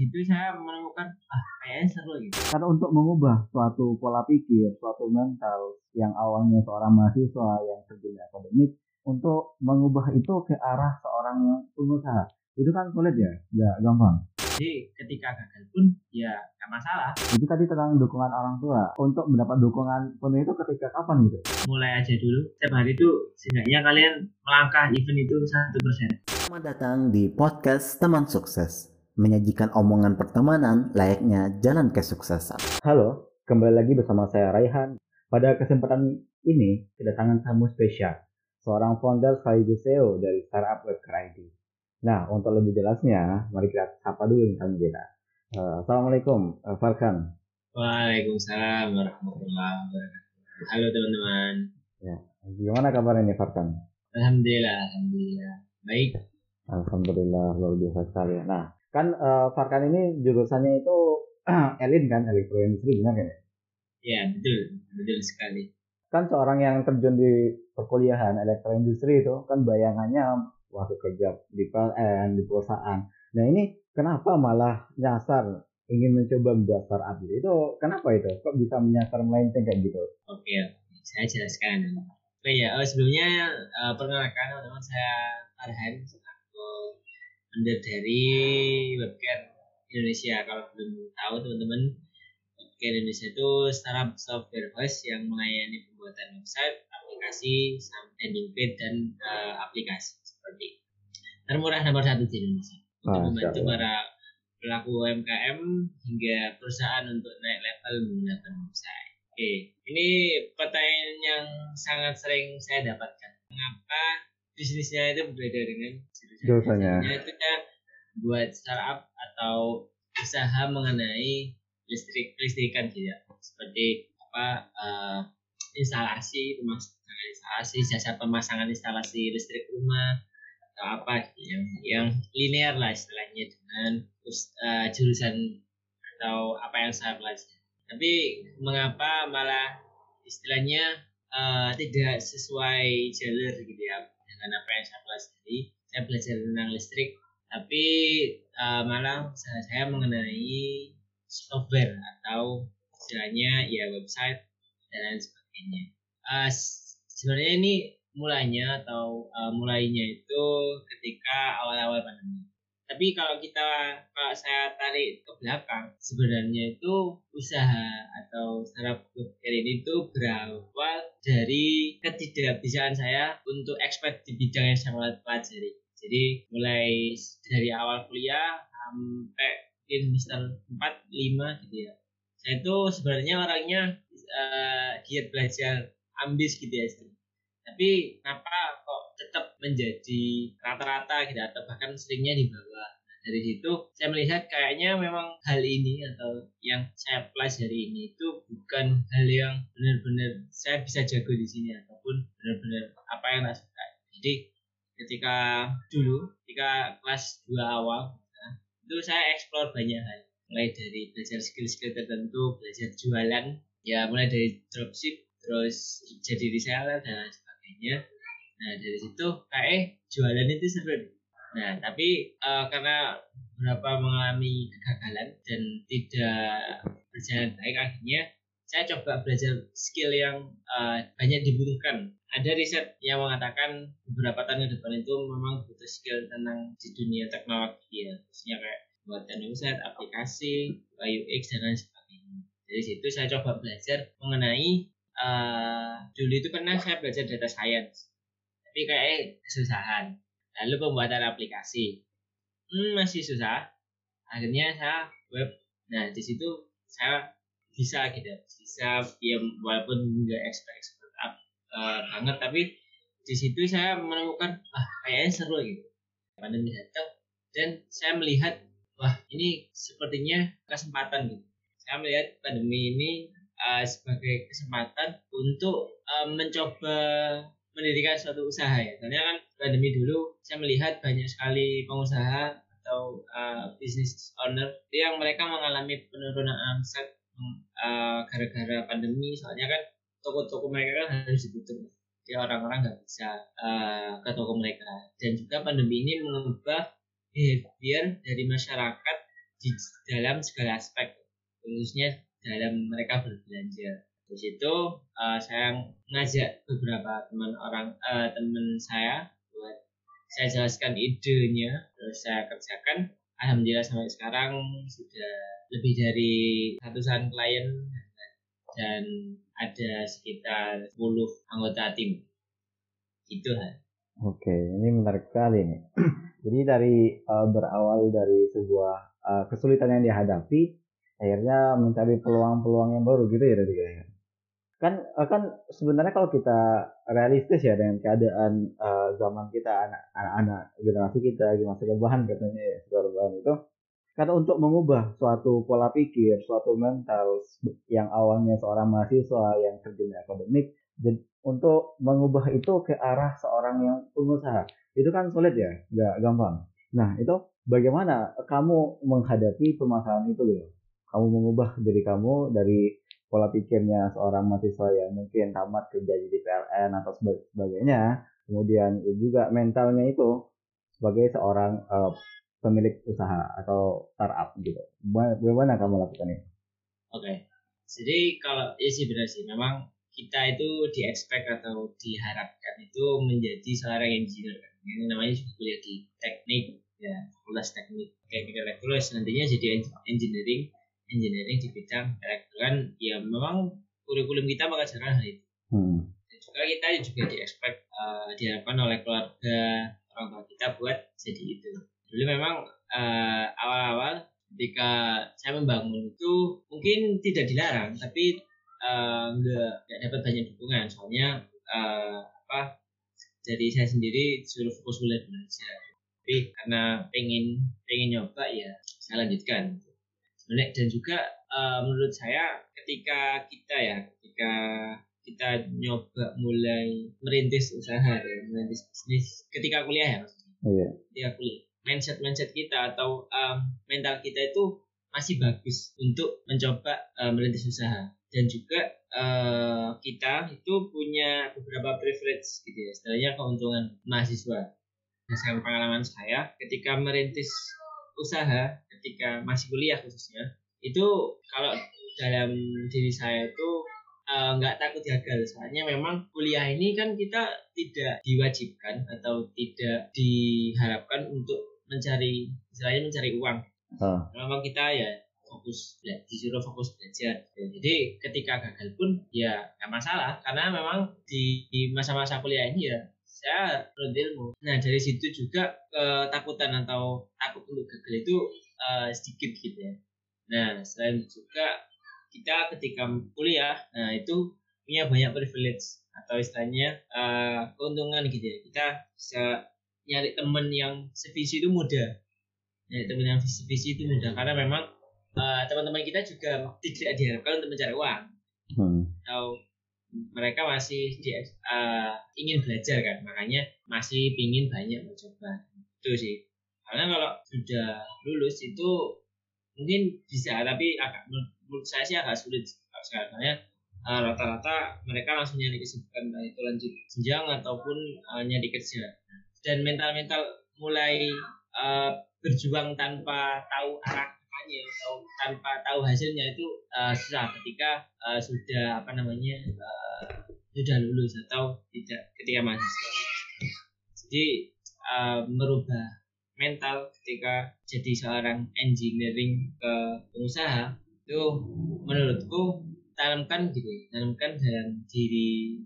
situ saya menemukan kayaknya seru gitu. Karena untuk mengubah suatu pola pikir, suatu mental yang awalnya seorang mahasiswa yang terjun akademik untuk mengubah itu ke arah seorang yang pengusaha, itu kan sulit ya, nggak gampang. Jadi ketika gagal pun ya nggak masalah. Itu tadi tentang dukungan orang tua. Untuk mendapat dukungan penuh itu ketika kapan gitu? Mulai aja dulu. Setiap hari itu setidaknya kalian melangkah event itu 1%. Selamat datang di podcast Teman Sukses, menyajikan omongan pertemanan layaknya jalan kesuksesan. Halo, kembali lagi bersama saya Raihan. Pada kesempatan ini kedatangan tamu spesial, seorang founder sekaligus CEO dari startup Web Credit. Nah, untuk lebih jelasnya, mari kita sapa dulu Kang Dira. Assalamualaikum, Farhan. Waalaikumsalam warahmatullahi wabarakatuh. Halo teman-teman. Ya, gimana kabarnya nih Farhan? Alhamdulillah. Baik. Alhamdulillah, luar biasa sekali. Nah, kan Farhan ini jurusannya itu Elin kan, Elektroindustri, benar kan? Ya, betul sekali. Kan seorang yang terjun di perkuliahan Elektroindustri itu kan bayangannya waktu kerja di PLN, di perusahaan. Nah ini kenapa malah nyasar ingin mencoba membuat startup itu? Kenapa itu? Kok bisa menyasar melenceng kayak gitu? Oke. Saya jelaskan. Sebelumnya perkenalkan teman-teman, saya Farhan, aku founder dari webker Indonesia. Kalau belum tahu teman-teman, webker Indonesia itu startup software house yang melayani pembuatan website, aplikasi, landing page dan aplikasi. Termurah nomor 1 di Indonesia untuk membantu para pelaku UMKM hingga perusahaan untuk naik level menggunakan website. Oke, ini pertanyaan yang sangat sering saya dapatkan. Mengapa bisnisnya itu berbeda dengan jurusannya? Kita buat startup atau usaha mengenai listrikan gitu ya. Seperti instalasi, pemasangan instalasi, jasa pemasangan instalasi listrik rumah, apa yang linear lah istilahnya dengan jurusan atau apa yang saya pelajari. Tapi mengapa malah istilahnya tidak sesuai jalur gitu ya dengan apa yang saya pelajari. Saya belajar tentang listrik, tapi malah saya mengenai software atau istilahnya ya website dan lain sebagainya. Sebenarnya ini mulainya itu ketika awal-awal pandemi. Tapi kalau saya tarik ke belakang, sebenarnya itu usaha atau startup ini itu berawal dari ketidakbisaan saya untuk expert di bidang yang saya pelajari. Jadi mulai dari awal kuliah sampai semester 4-5 gitu ya. Saya itu sebenarnya orangnya giat belajar, ambis gitu ya. Tapi kenapa kok tetap menjadi rata-rata gitu atau bahkan seringnya di bawah. Nah, dari situ saya melihat kayaknya memang hal ini atau yang saya pelajari ini itu bukan hal yang benar-benar saya bisa jago di sini ataupun benar-benar apa yang saya suka. Jadi ketika kelas 2 awal itu saya explore banyak hal. Mulai dari belajar skill-skill tertentu, belajar jualan, ya mulai dari dropship, terus jadi reseller dan lain sebagainya. Nah dari situ jualan itu seru. Nah tapi karena beberapa mengalami kegagalan dan tidak berjalan baik, akhirnya saya coba belajar skill yang banyak dibutuhkan. Ada riset yang mengatakan beberapa tahun ke depan itu memang butuh skill tentang di dunia teknologi ya, khususnya kayak buatan website, aplikasi, UI/UX dan lain sebagainya. Dari situ saya coba belajar mengenai dulu itu pernah saya belajar data science, tapi kayaknya kesusahan. Lalu pembuatan aplikasi, masih susah. Akhirnya saya web. Nah di situ saya bisa gitu, ya walaupun nggak expert banget, tapi di situ saya menemukan kayaknya seru gitu. Pandemi datang dan saya melihat ini sepertinya kesempatan gitu. Saya melihat pandemi ini sebagai kesempatan untuk mencoba mendirikan suatu usaha ya. Karena kan pandemi dulu saya melihat banyak sekali pengusaha atau business owner yang mereka mengalami penurunan omset gara-gara pandemi. Soalnya kan toko-toko mereka kan harus ditutup. Jadi orang-orang nggak bisa ke toko mereka. Dan juga pandemi ini mengubah behavior dari masyarakat di dalam segala aspek, khususnya dalam mereka berbelanja. Di situ saya ngajak beberapa teman saya buat saya jelaskan idenya, terus saya kerjakan. Alhamdulillah sampai sekarang sudah lebih dari ratusan klien dan ada sekitar 10 anggota tim. Gitu kan. Oke, ini menarik sekali nih. Jadi dari berawal dari sebuah kesulitan yang dihadapi, akhirnya mencari peluang-peluang yang baru gitu ya dari akhir. Kan sebenarnya kalau kita realistis ya dengan keadaan zaman kita, anak-anak generasi kita, generasi rebahan katanya ya, rebahan itu. Karena untuk mengubah suatu pola pikir, suatu mental yang awalnya seorang mahasiswa yang terjun akademik, untuk mengubah itu ke arah seorang yang pengusaha, itu kan sulit ya, nggak gampang. Nah itu bagaimana kamu menghadapi permasalahan itu gitu? Kamu mengubah diri kamu dari pola pikirnya seorang mahasiswa yang mungkin tamat kerja di PLN atau sebagainya, kemudian juga mentalnya itu sebagai seorang pemilik usaha atau startup gitu. Bagaimana kamu lakukan itu? Oke. Jadi kalau isi benar sih, memang kita itu di-expect atau diharapkan itu menjadi seorang engineer kan. Ini namanya kuliah di teknik ya, fakultas teknik. Teknik elektronik nantinya jadi engineering di bidang elektron ya, memang kurikulum kita mengajarkan hal itu. Dan juga kita juga diharapkan oleh keluarga orang tua kita buat jadi itu. Dulu memang awal-awal ketika saya membangun itu mungkin tidak dilarang, tapi nggak dapat banyak dukungan. Soalnya dari saya sendiri suruh fokus mulai belajar, tapi karena pengen nyoba ya saya lanjutkan. Dan juga menurut saya ketika kita nyoba mulai merintis usaha ya, merintis bisnis ketika kuliah ya maksudnya. Yeah. Ketika kuliah, mindset kita atau mental kita itu masih bagus untuk mencoba merintis usaha. Dan juga kita itu punya beberapa privilege gitu ya, istilahnya keuntungan mahasiswa. Berdasarkan pengalaman saya ketika merintis usaha ketika masih kuliah khususnya, itu kalau dalam diri saya itu nggak takut gagal. Soalnya memang kuliah ini kan kita tidak diwajibkan atau tidak diharapkan untuk mencari uang. Memang kita ya disuruh fokus belajar. Jadi ketika gagal pun ya nggak masalah, karena memang di masa-masa kuliah ini ya saya berilmu. Nah dari situ juga ketakutan atau takut untuk gagal itu sedikit gitu ya. Nah selain juga kita ketika kuliah, nah itu punya banyak privilege atau istilahnya keuntungan gitu ya. Kita bisa nyari teman yang sevisi itu mudah. Nyari teman yang sevisi itu mudah karena memang teman-teman kita juga tidak diharapkan untuk mencari uang. Atau mereka masih ingin belajar kan, makanya masih ingin banyak mencoba. Itu sih. Karena kalau sudah lulus itu mungkin bisa, tapi agak menurut saya sih agak sulit karena rata-rata mereka langsung nyari kesibukan, itu lanjut jenjang ataupun nyari kerja. Dan mental mulai berjuang tanpa tahu arahnya atau tanpa tahu hasilnya itu susah ketika sudah lulus atau tidak ketika mahasiswa. Jadi merubah mental ketika jadi seorang engineering ke pengusaha itu menurutku tanamkan dalam diri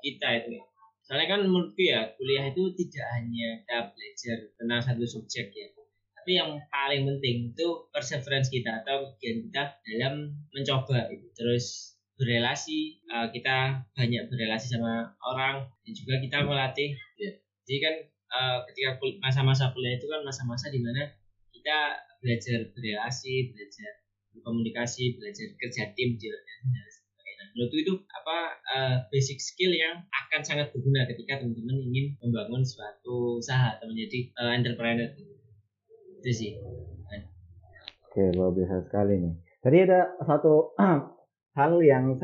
kita itu ya. Soalnya kan menurutku ya kuliah itu tidak hanya kita belajar tentang satu subjek ya, tapi yang paling penting itu perseverance kita atau kegiatan kita dalam mencoba itu. Terus berrelasi, kita banyak berrelasi sama orang dan juga kita melatih ya. Jadi kan ketika masa-masa kuliah itu kan masa-masa di mana kita belajar berrelasi, belajar berkomunikasi, belajar kerja tim dan sebagainya. Menurutku itu basic skill yang akan sangat berguna ketika teman-teman ingin membangun suatu usaha atau menjadi entrepreneur. Itu sih. Oke, luar biasa sekali nih. Tadi ada satu hal yang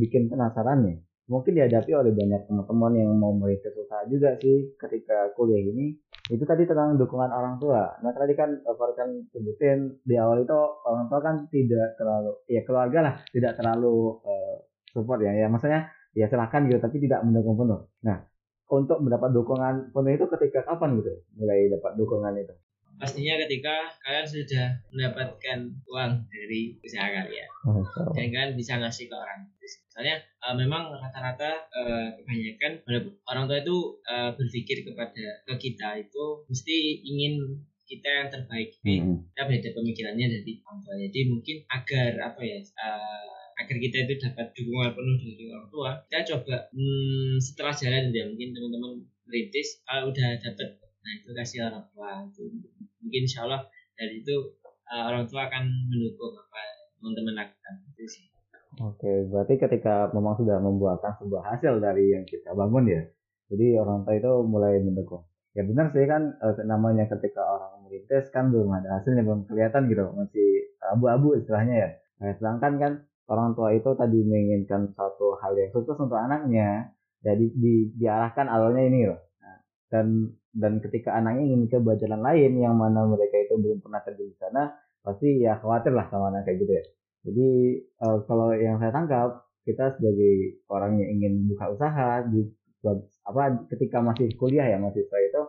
bikin penasaran nih. Mungkin dihadapi oleh banyak teman-teman yang mau merintis usaha juga sih ketika kuliah ini. Itu tadi tentang dukungan orang tua. Nah tadi kan Farhan sebutin di awal itu orang tua kan tidak terlalu, ya keluarga lah tidak terlalu support ya maksudnya ya silakan gitu tapi tidak mendukung penuh. Nah untuk mendapat dukungan penuh itu ketika kapan gitu mulai dapat dukungan itu? Pastinya ketika kalian sudah mendapatkan uang dari usaha kalian dan kalian bisa ngasih ke orang. Soalnya memang rata-rata kebanyakan orang tua itu berpikir ke kita itu mesti ingin kita yang terbaik. Kita beda pemikirannya dari orang tua. Jadi mungkin agar agar kita itu dapat dukungan penuh dari orang tua, kita coba setelah jalan ya mungkin teman-teman merintis udah dapat, nah itu kasih orang tua itu. Mungkin insya Allah dari itu orang tua akan mendukung apa teman-teman lakukan itu sih. Oke, berarti ketika memang sudah membuahkan sebuah hasil dari yang kita bangun ya, jadi orang tua itu mulai mendukung. Ya benar sih kan namanya ketika orang merintis kan belum ada hasilnya, belum kelihatan gitu, masih abu-abu istilahnya ya. Nah, sedangkan kan orang tua itu tadi menginginkan satu hal yang sukses untuk anaknya, jadi diarahkan alurnya ini loh. Nah, dan ketika anaknya ingin coba jalan lain yang mana mereka itu belum pernah kerja di sana, pasti ya khawatir lah sama anak kayak gitu ya. Jadi kalau yang saya tangkap, kita sebagai orang yang ingin buka usaha ketika masih kuliah ya, mahasiswa itu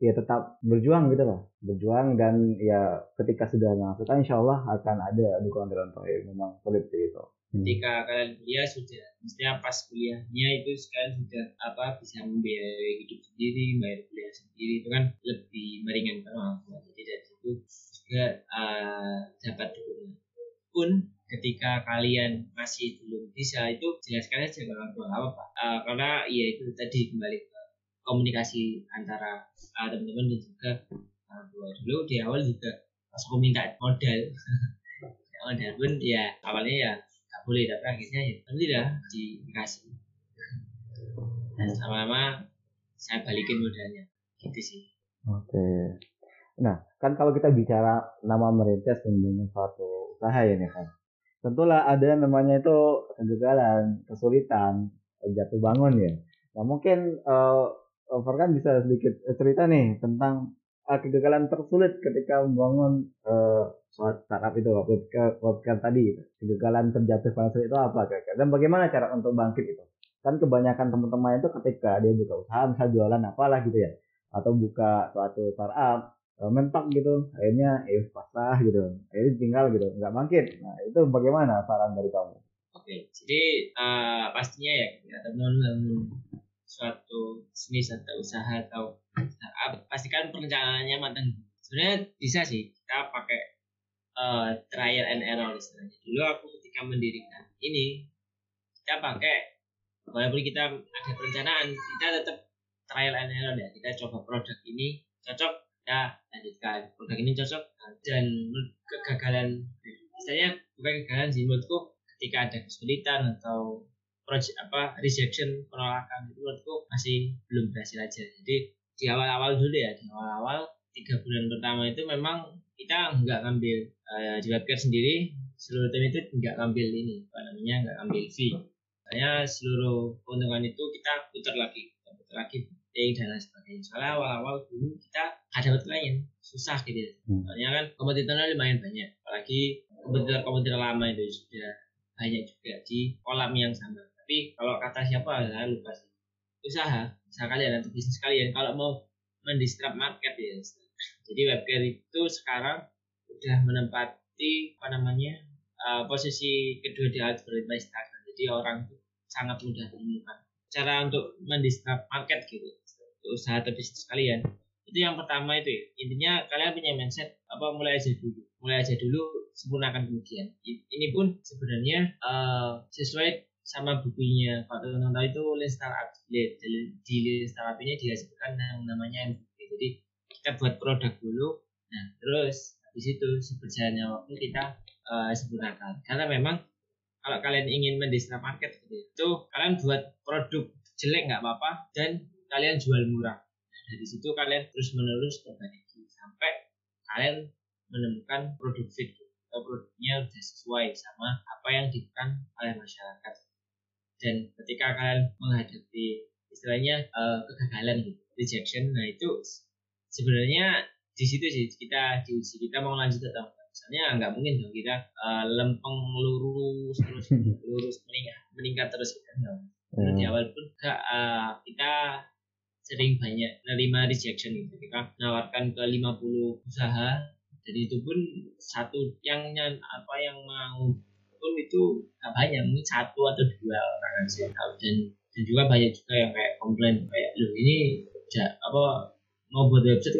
ya tetap berjuang gitu lah, berjuang dan ya ketika sudah melakukan insya Allah akan ada dukungan dari orang tua yang memang solid gitu. Ketika kalian kuliah sudah, mestinya pas kuliahnya itu kalian sudah bisa membiayai hidup sendiri, bayar kuliah sendiri, itu kan lebih meringankan orang tua. Jadi dari situ juga dapat dukungan. Pun ketika kalian masih belum bisa itu jelaskan aja ke orang tua apa, karena ya itu tadi kembali ke komunikasi antara teman-teman dan juga orang tua. Dulu di awal juga pas aku minta modal, modal pun ya awalnya ya boleh, tapi akhirnya ya nanti dah dikasih dan sama-sama saya balikin modalnya gitu sih. Oke. Nah kan kalau kita bicara nama merintis dengan suatu usaha ya nih kan tentulah ada namanya itu kegagalan, kesulitan, jatuh bangun ya. Nah mungkin Farhan bisa sedikit cerita nih tentang kegagalan tersulit ketika membangun startup itu, webker tadi, kegagalan terjatuh paling sulit itu apa kira-kira dan bagaimana cara untuk bangkit itu? Kan kebanyakan teman-teman itu ketika dia buka usaha, misal jualan apalah gitu ya, atau buka suatu startup, mentok gitu, akhirnya pasrah gitu, akhirnya tinggal gitu, nggak bangkit. Nah itu bagaimana saran dari kamu? Oke, jadi pastinya ya teman-teman suatu bisnis atau usaha atau startup pastikan perencanaannya matang. Sebenarnya bisa sih kita pakai trial and error istilahnya. Dulu aku ketika mendirikan ini kita pakai walaupun kita ada perencanaan, kita tetap trial and error ya. Kita coba produk ini cocok, kita lanjutkan. Produk ini cocok dan kegagalan, misalnya bukan kegagalan sih menurutku, ketika ada kesulitan atau rejection penolakan itu menurutku masih belum berhasil aja. Jadi di awal-awal dulu ya, 3 bulan pertama itu memang kita nggak ngambil di webker sendiri, seluruh tim itu nggak ngambil nggak ngambil fee. Soalnya seluruh keuntungan itu kita putar lagi dan sebagainya. Soalnya awal-awal dulu kita nggak dapat klien, susah gitu. Soalnya kan kompetitornya lumayan banyak, apalagi kompetitor lama itu sudah banyak juga di kolam yang sama. Tapi kalau kata siapa, saya lupa sih. Usaha kalian atau bisnis kalian kalau mau mendistrap market ya. Jadi webker itu sekarang udah menempati posisi kedua di algoritma Instagram. Jadi orang tuh sangat mudah menemukan cara untuk mendistrap market gitu untuk usaha atau bisnis kalian. Itu yang pertama itu ya. Intinya kalian punya mindset mulai aja dulu sempurnakan kemudian. Ini pun sebenarnya sesuai sama bukunya Pak Tonton tahu itu Lean Startup. Di Lean Startup ini dihasilkan yang namanya MVP. Jadi kita buat produk dulu, nah terus habis itu seperjalannya waktu kita sempurnakan. Karena memang kalau kalian ingin mendistrap market itu kalian buat produk jelek nggak apa-apa dan kalian jual murah. Nah, dari situ kalian terus menerus perbaiki sampai kalian menemukan produk fit atau produknya sudah sesuai sama apa yang dibutuhkan oleh masyarakat. Dan ketika kalian menghadapi istilahnya kegagalan gitu, rejection. Nah itu sebenarnya di situ sih kita diuji, kita mau lanjut atau enggak. Misalnya nggak mungkin dong kita lempeng lurus terus meningkat terus kita nggak. Di awal pun kita sering banyak menerima rejection itu. Kita menawarkan ke 50 usaha, jadi itu pun satu yang mau pun itu nggak banyak, mungkin satu atau dua orang sih tahu. Dan juga banyak juga yang kayak komplain kayak lu ini mau buat website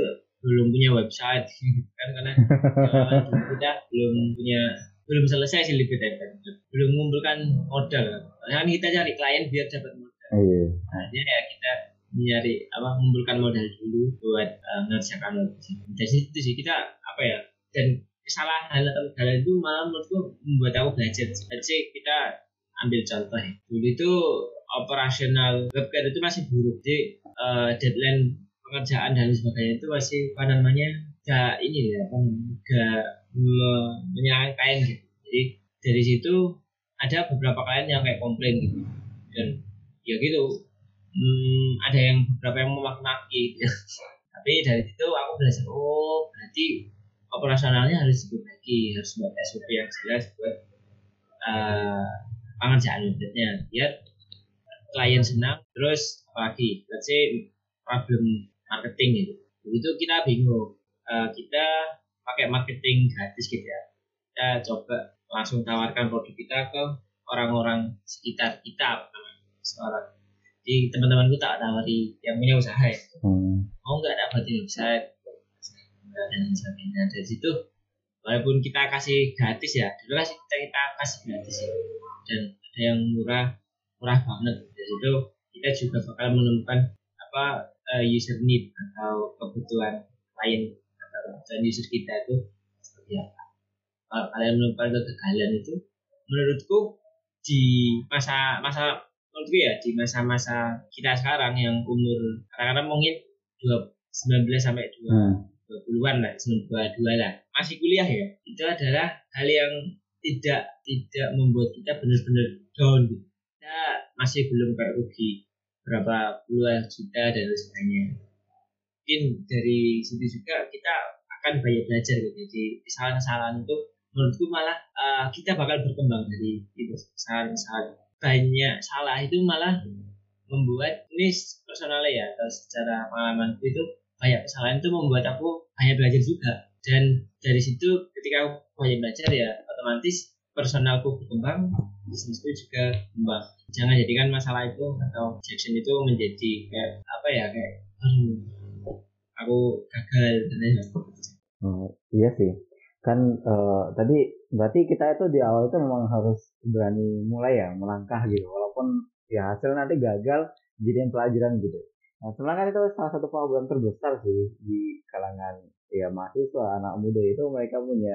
belum punya website kan, karena kita belum selesai sih lebih dekat, belum mengumpulkan modal. Karena kita cari klien biar dapat modal. Artinya ya kita mencari mengumpulkan modal dulu buat mengerjakan website. Dari situ sih kita dan kesalahan hal itu malah menurutku membuat aku belajar. Jadi kita ambil contoh dulu itu operasional web credit itu masih buruk, jadi deadline pengerjaan dan sebagainya itu masih menyenangkan gitu. Jadi dari situ ada beberapa klien yang kayak komplain gitu, dan ya gitu ada yang beberapa yang memaknai gitu. Tapi dari situ aku belajar, oh berarti operasionalnya harus diperbaiki, harus buat SOP yang jelas buat pengerjaan websitenya biar klien senang. Terus apalagi let's say problem marketing gitu. Itu kita bingung. Kita pakai marketing gratis gitu ya. Kita coba langsung tawarkan produk kita ke orang-orang sekitar kita, seorang. Jadi teman-temanku tak tawari yang punya usaha ya. Mau nggak dapatin website dan sebagainya. Dari situ walaupun kita kasih gratis ya, dulu kan kita kasih gratis ya. Dan ada yang murah banget. Dari situ kita juga bakal menemukan user need atau kebutuhan klien atau kebutuhan user kita itu seperti apa. Kalau kalian menemukan kegagalan itu, menurutku di masa-masa kita sekarang yang umur kadang-kadang mungkin 19 sampai 20-an lah, 22 lah, masih kuliah ya, itu adalah hal yang tidak membuat kita benar-benar down gitu. Kita masih belum rugi berapa puluh juta dan sebagainya. Mungkin dari situ juga kita akan banyak belajar gitu. Jadi kesalahan-kesalahan itu menurutku malah kita bakal berkembang dari itu. Kesalahan-kesalahan banyak salah itu malah membuat ini personalnya ya, atau secara pengalaman itu banyak kesalahan itu membuat aku banyak belajar juga. Dan dari situ ketika aku banyak belajar ya otomatis personalku berkembang, bisnisku juga berkembang. Jangan jadikan masalah itu atau rejection itu menjadi aku gagal dan lain sebagainya. Iya sih, kan tadi berarti kita itu di awal itu memang harus berani mulai ya, melangkah gitu, walaupun ya hasil nanti gagal jadiin pelajaran gitu. Nah sebenarnya kan itu salah satu problem terbesar sih di kalangan ya mahasiswa, anak muda itu mereka punya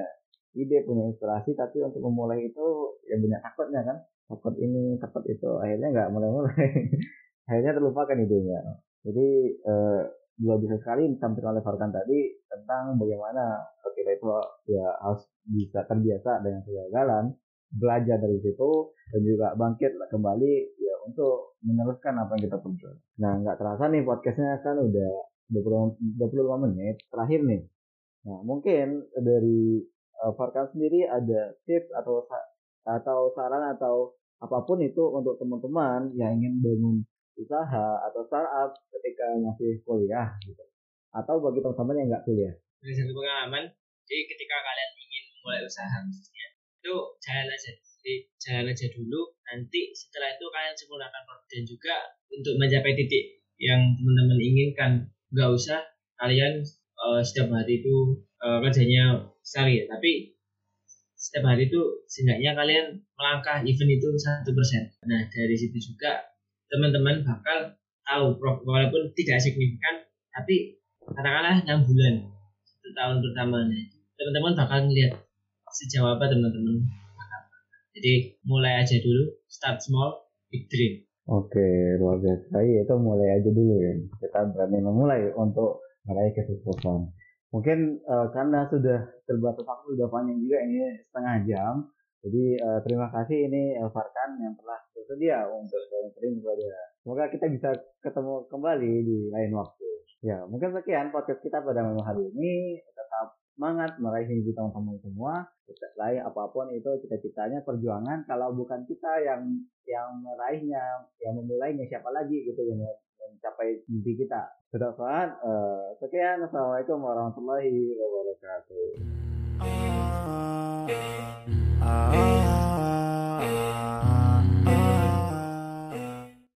ide, punya inspirasi, tapi untuk memulai itu ya banyak takutnya kan, takut ini, takut itu, akhirnya nggak mulai-mulai, akhirnya terlupakan idenya. Jadi luar biasa sekali disampaikan oleh Farhan tadi tentang bagaimana kita itu ya harus bisa terbiasa dengan kegagalan, belajar dari situ dan juga bangkit kembali ya untuk meneruskan apa yang kita punya. Nah nggak terasa nih podcastnya kan udah 25 menit terakhir nih. Nah mungkin dari Farhan sendiri ada tips atau saran atau apapun itu untuk teman-teman yang ingin bangun usaha atau startup ketika masih kuliah gitu, atau bagi teman-teman yang nggak kuliah? Dari satu pengalaman, jadi ketika kalian ingin mulai usaha misalnya, itu jalan aja dulu, nanti setelah itu kalian sempurnakan. Dan juga untuk mencapai titik yang teman-teman inginkan, nggak usah kalian setiap hari itu kerjanya besar ya, tapi setiap hari itu setidaknya kalian melangkah event itu 1%. Nah dari situ juga teman-teman bakal tahu, walaupun tidak signifikan, tapi katakanlah 6 bulan 1 tahun pertamanya teman-teman bakal ngelihat sejauh apa teman-teman bakal. Jadi mulai aja dulu, start small, big dream. Oke, luar biasa. Itu mulai aja dulu ya, kita berani memulai untuk meraih kesuksesan. Mungkin karena sudah terbatas waktu, sudah panjang juga ini 1/2 jam. Jadi terima kasih ini Farhan yang telah bersedia untuk sharing kepada. Semoga kita bisa ketemu kembali di lain waktu. Ya, mungkin sekian podcast kita pada malam hari ini. Tetap semangat meraih mimpi teman-teman semua. Lain apapun itu cita-citanya, perjuangan. Kalau bukan kita yang meraihnya, yang memulainya, siapa lagi gitu yang mencapai mimpi kita. Sudah, Farhan. Sekian. Assalamualaikum warahmatullahi wabarakatuh.